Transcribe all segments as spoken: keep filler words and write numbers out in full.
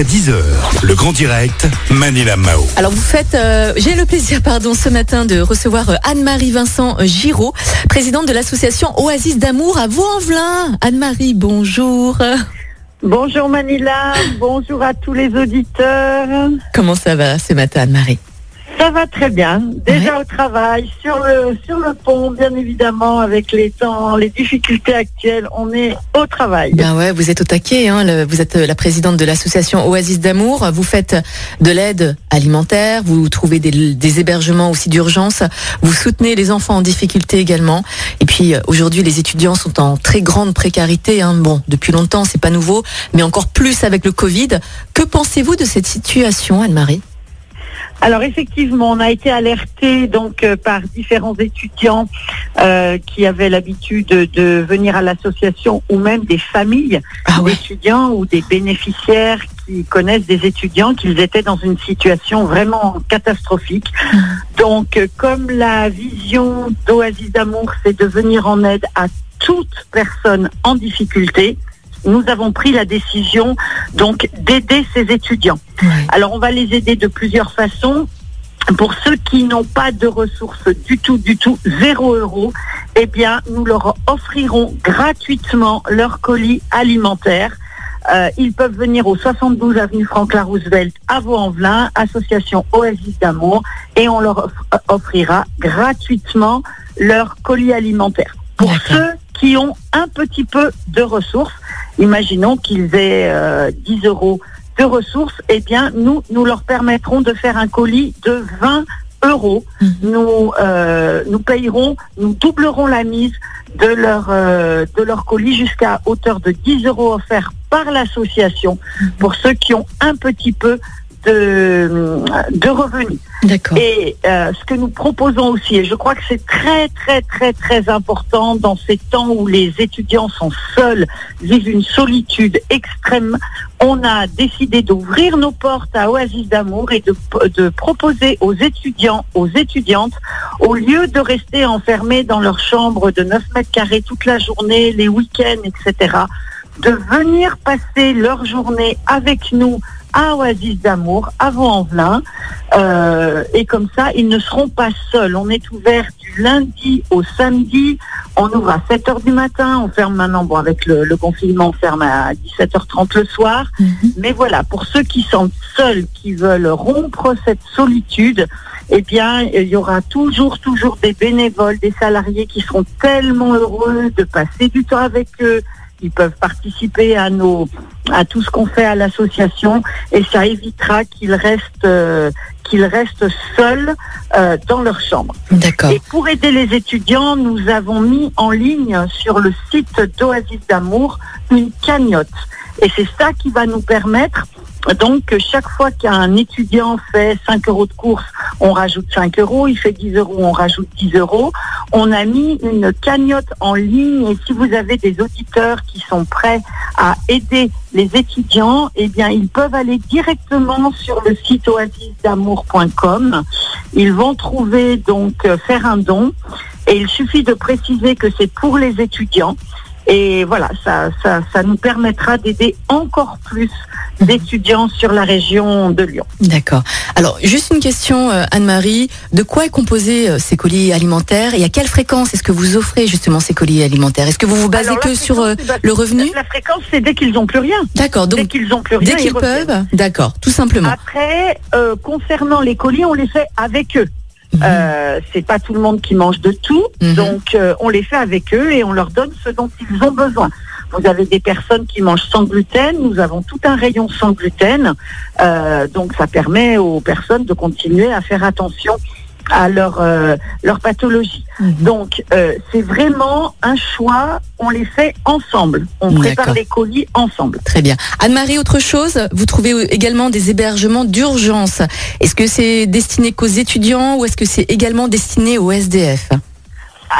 jusqu'à dix heures. Le Grand Direct, Manila Mao. Alors vous faites, euh, j'ai le plaisir pardon, ce matin de recevoir Anne-Marie Vincent-Giraud, présidente de l'association Oasis d'Amour à Vaulx-en-Velin. Anne-Marie, bonjour. Bonjour Manila, bonjour à tous les auditeurs. Comment ça va ce matin, Anne-Marie ? Ça va très bien, déjà ouais. Au travail, sur le, sur le pont, bien évidemment, avec les temps, les difficultés actuelles, on est au travail. Ben ouais, vous êtes au taquet, hein, le, vous êtes la présidente de l'association Oasis d'Amour, vous faites de l'aide alimentaire, vous trouvez des, des hébergements aussi d'urgence, vous soutenez les enfants en difficulté également, et puis aujourd'hui les étudiants sont en très grande précarité, hein. Bon, depuis longtemps c'est pas nouveau, mais encore plus avec le Covid. Que pensez-vous de cette situation, Anne-Marie ? Alors effectivement, on a été alerté donc euh, par différents étudiants euh, qui avaient l'habitude de, de venir à l'association, ou même des familles ah ouais. d'étudiants ou des bénéficiaires qui connaissent des étudiants qu'ils étaient dans une situation vraiment catastrophique. Mmh. Donc euh, comme la vision d'Oasis d'Amour, c'est de venir en aide à toute personne en difficulté, nous avons pris la décision donc d'aider ces étudiants. Oui. Alors on va les aider de plusieurs façons. Pour ceux qui n'ont pas de ressources du tout, du tout, zéro euro, eh bien nous leur offrirons gratuitement leur colis alimentaire. Euh, ils peuvent venir au soixante-douze avenue Franklin Roosevelt à Vaulx-en-Velin, association Oasis d'Amour, et on leur offrira gratuitement leur colis alimentaire. Pour D'accord. ceux qui ont un petit peu de ressources, imaginons qu'ils aient euh, dix euros de ressources, eh bien, nous, nous leur permettrons de faire un colis de vingt euros. Mmh. Nous, euh, nous payerons, nous doublerons la mise de leur, euh, de leur colis jusqu'à hauteur de dix euros offerts par l'association pour ceux qui ont un petit peu de, de revenus. D'accord. Et euh, ce que nous proposons aussi, et je crois que c'est très très très très important dans ces temps où les étudiants sont seuls, vivent une solitude extrême, on a décidé d'ouvrir nos portes à Oasis d'Amour et de, de proposer aux étudiants, aux étudiantes, au lieu de rester enfermés dans leur chambre de neuf mètres carrés toute la journée, les week-ends, et cetera, de venir passer leur journée avec nous à Oasis d'Amour, à Vaulx-en-Velin, euh, et comme ça, ils ne seront pas seuls. On est ouvert du lundi au samedi, on ouvre à sept heures du matin, on ferme maintenant, bon, avec le, le confinement, on ferme à dix-sept heures trente le soir, mm-hmm. mais voilà, pour ceux qui sont seuls, qui veulent rompre cette solitude, eh bien, il y aura toujours, toujours des bénévoles, des salariés qui seront tellement heureux de passer du temps avec eux. Ils peuvent participer à nos, à tout ce qu'on fait à l'association, et ça évitera qu'ils restent, euh, qu'ils restent seuls euh, dans leur chambre. D'accord. Et pour aider les étudiants, nous avons mis en ligne sur le site d'Oasis d'Amour une cagnotte. Et c'est ça qui va nous permettre, donc, chaque fois qu'un étudiant fait cinq euros de course, on rajoute cinq euros, il fait dix euros, on rajoute dix euros. On a mis une cagnotte en ligne, et si vous avez des auditeurs qui sont prêts à aider les étudiants, eh bien, ils peuvent aller directement sur le site oasis damour point com. Ils vont trouver, donc, euh, faire un don, et il suffit de préciser que c'est pour les étudiants. Et voilà, ça, ça, ça nous permettra d'aider encore plus d'étudiants sur la région de Lyon. D'accord. Alors, juste une question, euh, Anne-Marie. De quoi est composé euh, ces colis alimentaires, et à quelle fréquence est-ce que vous offrez justement ces colis alimentaires ? Est-ce que vous vous basez Alors, que sur euh, basé, le revenu ? La fréquence, c'est dès qu'ils n'ont plus rien. D'accord. Donc, dès qu'ils ont plus rien, dès qu'ils peuvent. Reviennent. D'accord. Tout simplement. Après, euh, concernant les colis, on les fait avec eux. Mmh. Euh, c'est pas tout le monde qui mange de tout, mmh. donc euh, on les fait avec eux et on leur donne ce dont ils ont besoin. Vous avez des personnes qui mangent sans gluten, nous avons tout un rayon sans gluten, euh, donc ça permet aux personnes de continuer à faire attention à leur, euh, leur pathologie. Mmh. Donc euh, c'est vraiment un choix, on les fait ensemble, on D'accord. prépare les colis ensemble. Très bien. Anne-Marie, autre chose, vous trouvez également des hébergements d'urgence. Est-ce que c'est destiné qu'aux étudiants, ou est-ce que c'est également destiné aux S D F ?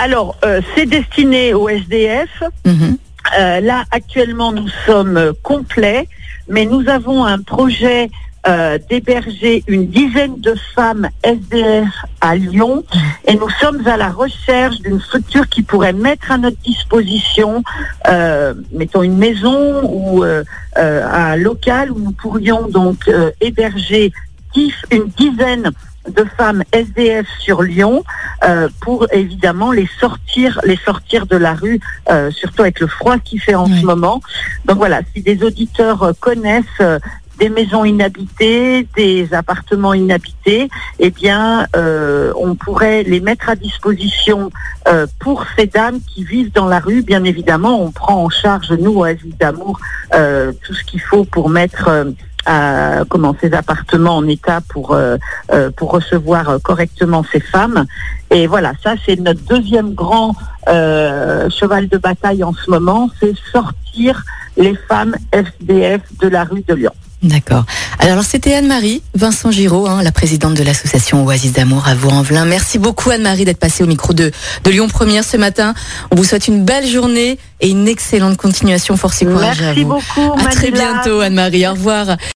Alors euh, c'est destiné aux S D F. Mmh. Euh, là actuellement nous sommes complets, mais nous avons un projet euh, d'héberger une dizaine de femmes S D R à Lyon, et nous sommes à la recherche d'une structure qui pourrait mettre à notre disposition, euh, mettons une maison ou euh, euh, un local où nous pourrions donc euh, héberger dix, une dizaine de femmes S D F sur Lyon, euh, pour évidemment les sortir, les sortir de la rue, euh, surtout avec le froid qu'il fait en oui. ce moment. Donc voilà, si des auditeurs euh, connaissent euh, des maisons inhabitées, des appartements inhabités, eh bien, euh, on pourrait les mettre à disposition euh, pour ces dames qui vivent dans la rue. Bien évidemment, on prend en charge, nous, au Oasis d'Amour, euh, tout ce qu'il faut pour mettre... Euh, à comment ces appartements en état pour euh, euh, pour recevoir correctement ces femmes. Et voilà, ça c'est notre deuxième grand euh, cheval de bataille en ce moment, c'est sortir les femmes S D F de la rue de Lyon. D'accord. Alors, alors c'était Anne-Marie Vincent-Giraud, hein, la présidente de l'association Oasis d'Amour à Vaulx-en-Velin. Merci beaucoup Anne-Marie d'être passée au micro de, de Lyon première ce matin. On vous souhaite une belle journée et une excellente continuation. Force et courage à vous. Merci beaucoup. À Manila. Très bientôt Anne-Marie. Au revoir.